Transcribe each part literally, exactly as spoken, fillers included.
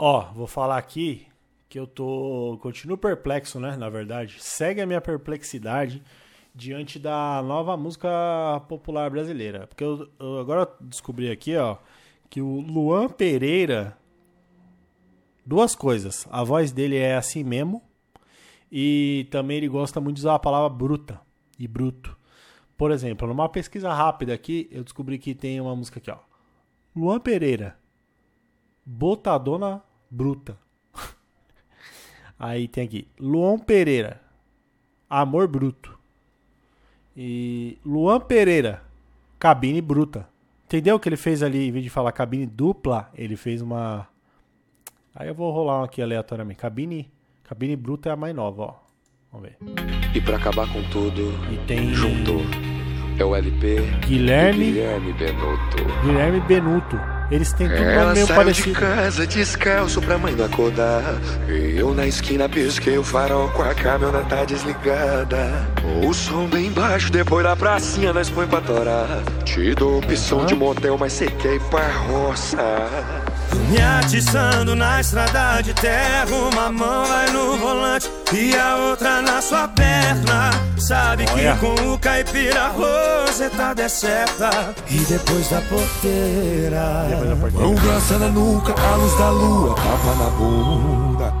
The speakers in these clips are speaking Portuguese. Ó, vou falar aqui que eu tô continuo perplexo, né, na verdade. Segue a minha perplexidade diante da nova música popular brasileira. Porque eu, eu agora descobri aqui, ó, que o Luan Pereira... Duas coisas. A voz dele é assim mesmo. E também ele gosta muito de usar a palavra bruta e bruto. Por exemplo, numa pesquisa rápida aqui, eu descobri que tem uma música aqui, ó. Luan Pereira, botadona bruta. Aí tem aqui, Luan Pereira, amor bruto. E Luan Pereira, cabine bruta. Entendeu o que ele fez ali? Em vez de falar cabine dupla, ele fez uma... Aí eu vou rolar aqui aleatoriamente. Cabine... Cabine bruta é a mais nova, ó. Vamos ver. E pra acabar com tudo, e tem... juntou. É o L P Guilherme... Guilherme Benuto. Guilherme Benuto. Eles têm tudo ela meio parecido. Ela saiu de casa descalço pra mãe não acordar. Eu na esquina pisquei o farol com a caminhoneta desligada. O som bem baixo, depois da pracinha nós põe pra torar. Te dou opção uhum. de motel, mas cê quer ir pra roça. Me atiçando na estrada de terra, uma mão vai no volante e a outra na sua perna. Sabe olha. Que com o caipira a roseta deserta. E depois da porteira, mão grossa na nuca, a luz da lua tapa na bunda.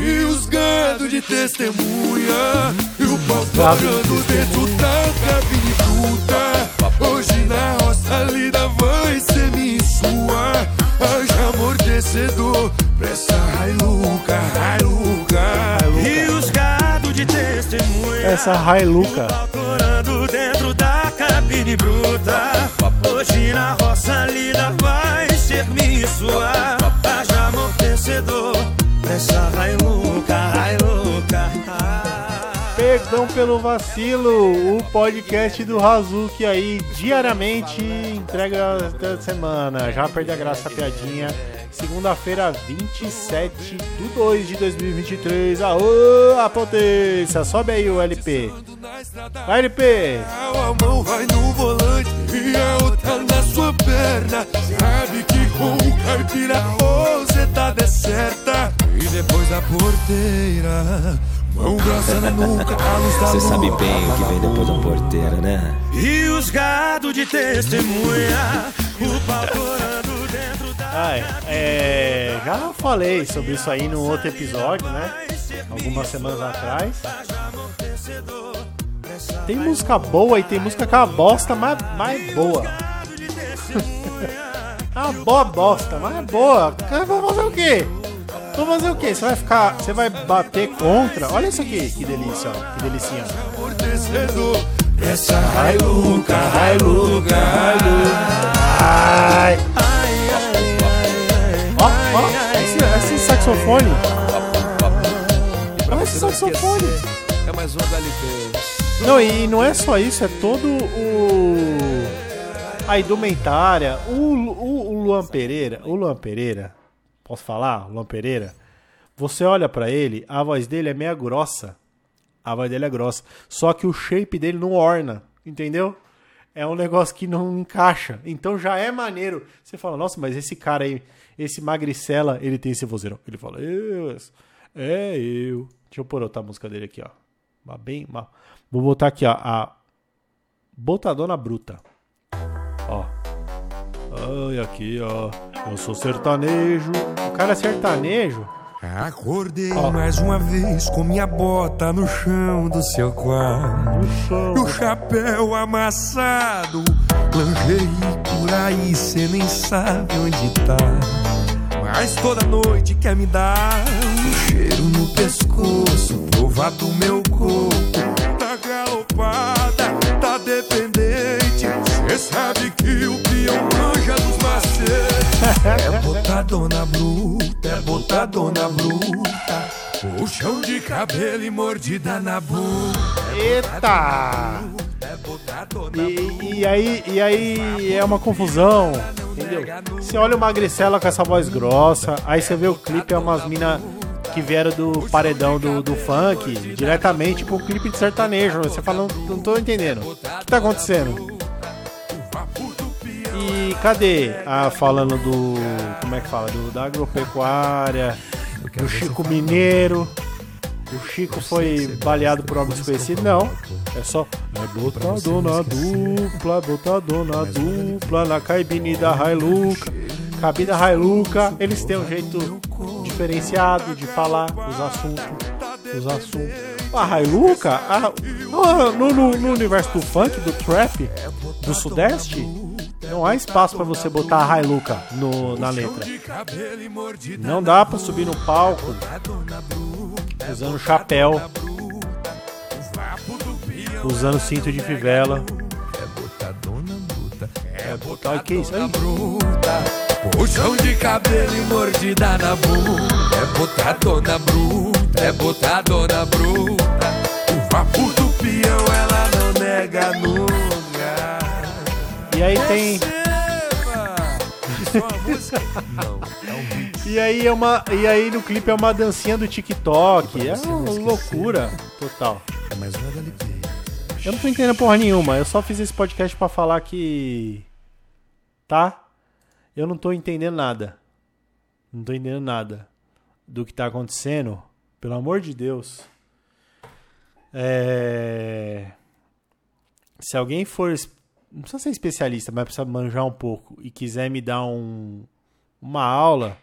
E os gado de testemunha e o pau torando dentro da cabine bruta. Hoje na roça lida vai ser minha sua. Anjo amortecedor, pressa, Razuca, Razuca. E os gado de testemunha. Essa Razuca. Torando dentro da cabine bruta. Hoje na roça lida vai ser me suar. Anjo amortecedor, pressa, Razuca, Razuca. Perdão pelo vacilo. O podcast do Razuca aí diariamente entrega toda semana. Já perdi a graça a piadinha. Segunda-feira, vinte e sete de dois de dois mil e vinte e três. Aô, a potência. Sobe aí o L P. Vai, L P. A mão vai no volante e a outra na sua perna. Sabe que com o caipira você tá deserta. E depois da porteira... Você sabe bem o que vem depois da porteira, né? E os gado de testemunha, o pau torando dentro da... Ai, é, já falei sobre isso aí no outro episódio, né? Algumas semanas atrás. Tem música boa e tem música que é uma bosta, mas, mas boa. É uma boa bosta, mas é boa. Vamos fazer o quê? Vou fazer o quê? Você vai ficar... Você vai bater contra? Olha isso aqui. Que delícia, ó. Que delicinha. Essa Razuca, Razuca, ai, ó, ó. Esse, esse saxofone. Olha esse saxofone. É mais um da L P. Não, e não é só isso. É todo o... A indumentária. O, o, o Luan Pereira... O Luan Pereira... Posso falar, Luan Pereira? Você olha pra ele, a voz dele é meia grossa. A voz dele é grossa. Só que o shape dele não orna, entendeu? É um negócio que não encaixa. Então já é maneiro. Você fala, nossa, mas esse cara aí, esse magricela, ele tem esse vozeirão. Ele fala, eu, é eu. Deixa eu pôr outra música dele aqui, ó. Bem, vou botar aqui, ó, a botadona bruta. Ó. Ai, aqui, ó. Eu sou sertanejo. O cara é sertanejo. Acordei oh. mais uma vez com minha bota no chão do seu quarto. E o chapéu amassado. Planjei por aí, cê nem sabe onde tá. Mas toda noite quer me dar um cheiro no pescoço. Provar do meu corpo. Tá galopada, tá dependente. Cê sabe que o peão manja dos macetes. É botadona bruta, é botadona bruta. Puxão de cabelo e mordida na boca. Eita! E, e aí, e aí é uma confusão, entendeu? Você olha o magricela com essa voz grossa, aí você vê o clipe, é umas minas que vieram do paredão do, do funk, diretamente pro clipe de sertanejo. Você fala, não, não tô entendendo. O que tá acontecendo? E E cadê? Ah, falando do... Como é que fala? Do, da agropecuária, do Chico Mineiro. O Chico foi baleado por algo desconhecido? Não. É só... É botador na dupla, botador na dupla, na caibine da Railuca. Cabida Railuca. Eles têm um jeito diferenciado de falar os assuntos. Os assuntos. A Railuca, a, no, no, no universo do funk, do trap, do sudeste, não há espaço pra você botar a Railuca no, na letra. Não dá pra subir no palco usando chapéu, usando cinto de fivela. É botar o que é isso aí? Puxão de cabelo e mordida na bunda. É botar dona bruta, é botar dona bruta. O vapor do peão ela não nega nunca. E aí tem... E aí é uma, e aí no clipe é uma dancinha do TikTok, é uma loucura total. Eu não tô entendendo porra nenhuma, eu só fiz esse podcast pra falar que... Tá? Eu não tô entendendo nada. Não tô entendendo nada do que tá acontecendo, pelo amor de Deus. É... Se alguém for... Não precisa ser especialista, mas precisa manjar um pouco e quiser me dar um, uma aula,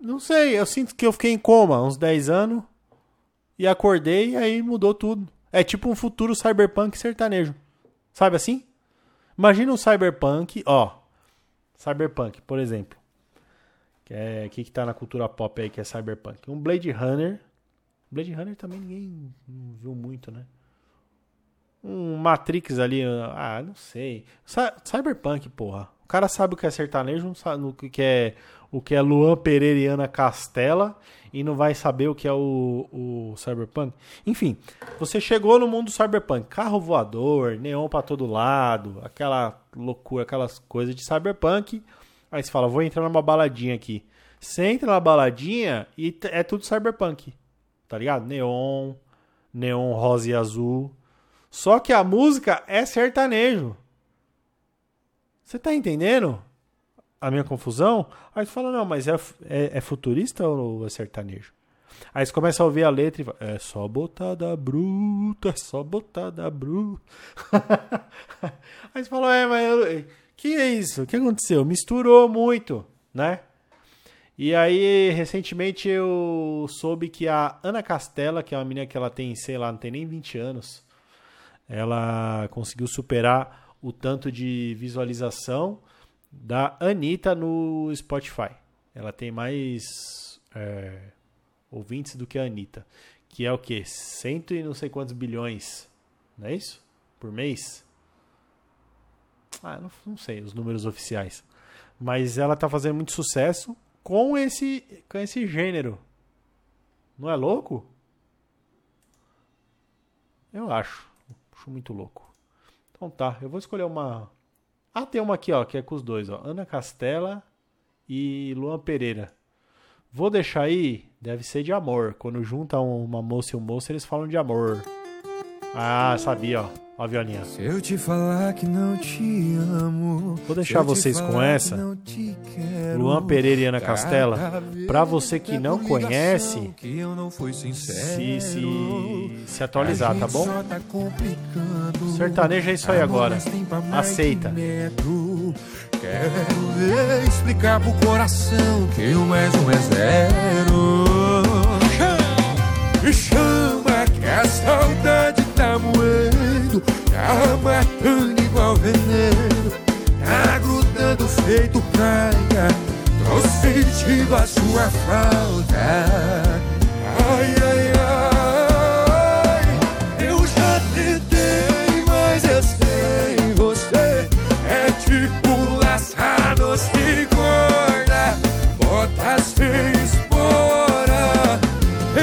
não sei, eu sinto que eu fiquei em coma uns dez anos e acordei e aí mudou tudo. É tipo um futuro cyberpunk sertanejo, sabe assim? Imagina um cyberpunk, ó, cyberpunk, por exemplo, que é aqui que tá na cultura pop aí, que é cyberpunk. Um Blade Runner, Blade Runner também ninguém viu muito, né? Um Matrix ali, ah, não sei. Cyberpunk, porra. O cara sabe o que é sertanejo, não sabe o que é, o que é Luan Pereira e Ana Castela, e não vai saber o que é o, o cyberpunk. Enfim, você chegou no mundo do cyberpunk. Carro voador, neon pra todo lado, aquela loucura, aquelas coisas de cyberpunk. Aí você fala, vou entrar numa baladinha aqui. Você entra na baladinha e é tudo cyberpunk, tá ligado? Neon, neon rosa e azul. Só que a música é sertanejo. Você tá entendendo a minha confusão? Aí você fala, não, mas é, é, é futurista ou é sertanejo? Aí você começa a ouvir a letra e fala, é só botada bruta, é só botada bruta. Aí você fala, é, mas eu, que é isso? O que aconteceu? Misturou muito, né? E aí, recentemente eu soube que a Ana Castela, que é uma menina que ela tem, sei lá, não tem nem vinte anos... Ela conseguiu superar o tanto de visualização da Anitta no Spotify. Ela tem mais é, ouvintes do que a Anitta. Que é o quê? Cento e não sei quantos bilhões. Não é isso? Por mês? Ah, não, não sei os números oficiais. Mas ela tá fazendo muito sucesso com esse, com esse gênero. Não é louco? Eu acho. Acho muito louco. Então tá, eu vou escolher uma... Ah, tem uma aqui, ó, que é com os dois, ó. Ana Castela e Luan Pereira. Vou deixar aí, deve ser de amor. Quando junta uma moça e um moço, eles falam de amor. Ah, sabia, ó. Ó a violinha. Se eu te falar que não te amo... Vou deixar vocês com essa. Luan Pereira e Ana Castela. Pra você que não conhece, que eu não fui sincero, se, se, se atualizar, tá bom? Tá sertanejo é isso aí agora. Aceita. Quero explicar pro coração que um mais um é zero. Me chama que a saudade tá moendo, tá matando igual veneno, tá grudando feito praia. Tô sentindo a sua falta. Ai, ai, ai. Eu já tentei, mas eu sei, você é tipo laçado sem corda, bota sem espora.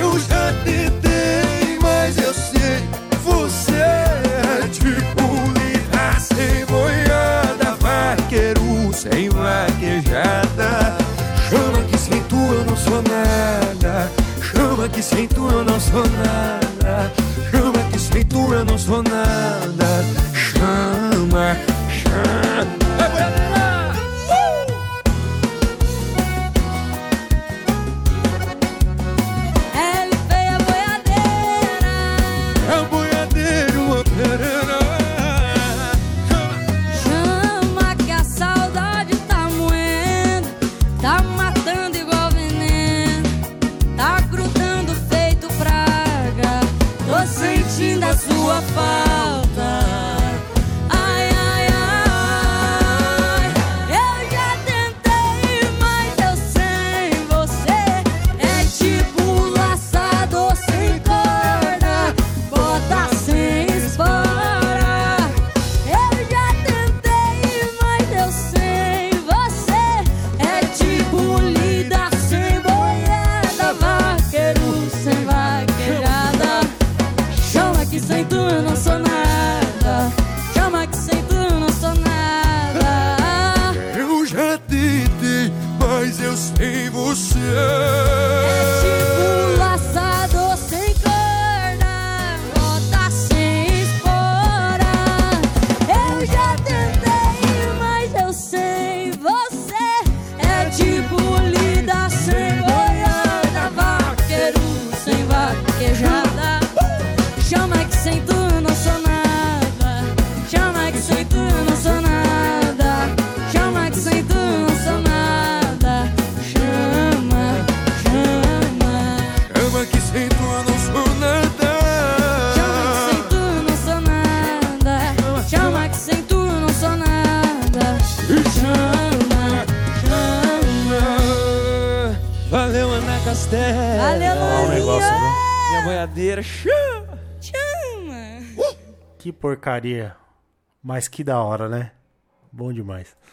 Eu já tentei, mas eu sei, você é tipo lira sem boiada, vaqueiro sem vaquejada. Chama que sem tu eu não sou nada. Chama que sem tu eu não sou nada. Chama, chama. mas eu sei você é tipo um laçador sem corda, volta sem espora. Eu já tentei, mas eu sei você é tipo lida sem boiada, vaqueiro sem vaquejada. Chama que sem tu não sou nada, chama que sem tu não sou nada. Valeu, Ana Castela. Valeu, Luan. É um negócio, viu? Minha boiadeira. Chama. Chama. Uh! Que porcaria. Mas que da hora, né? Bom demais.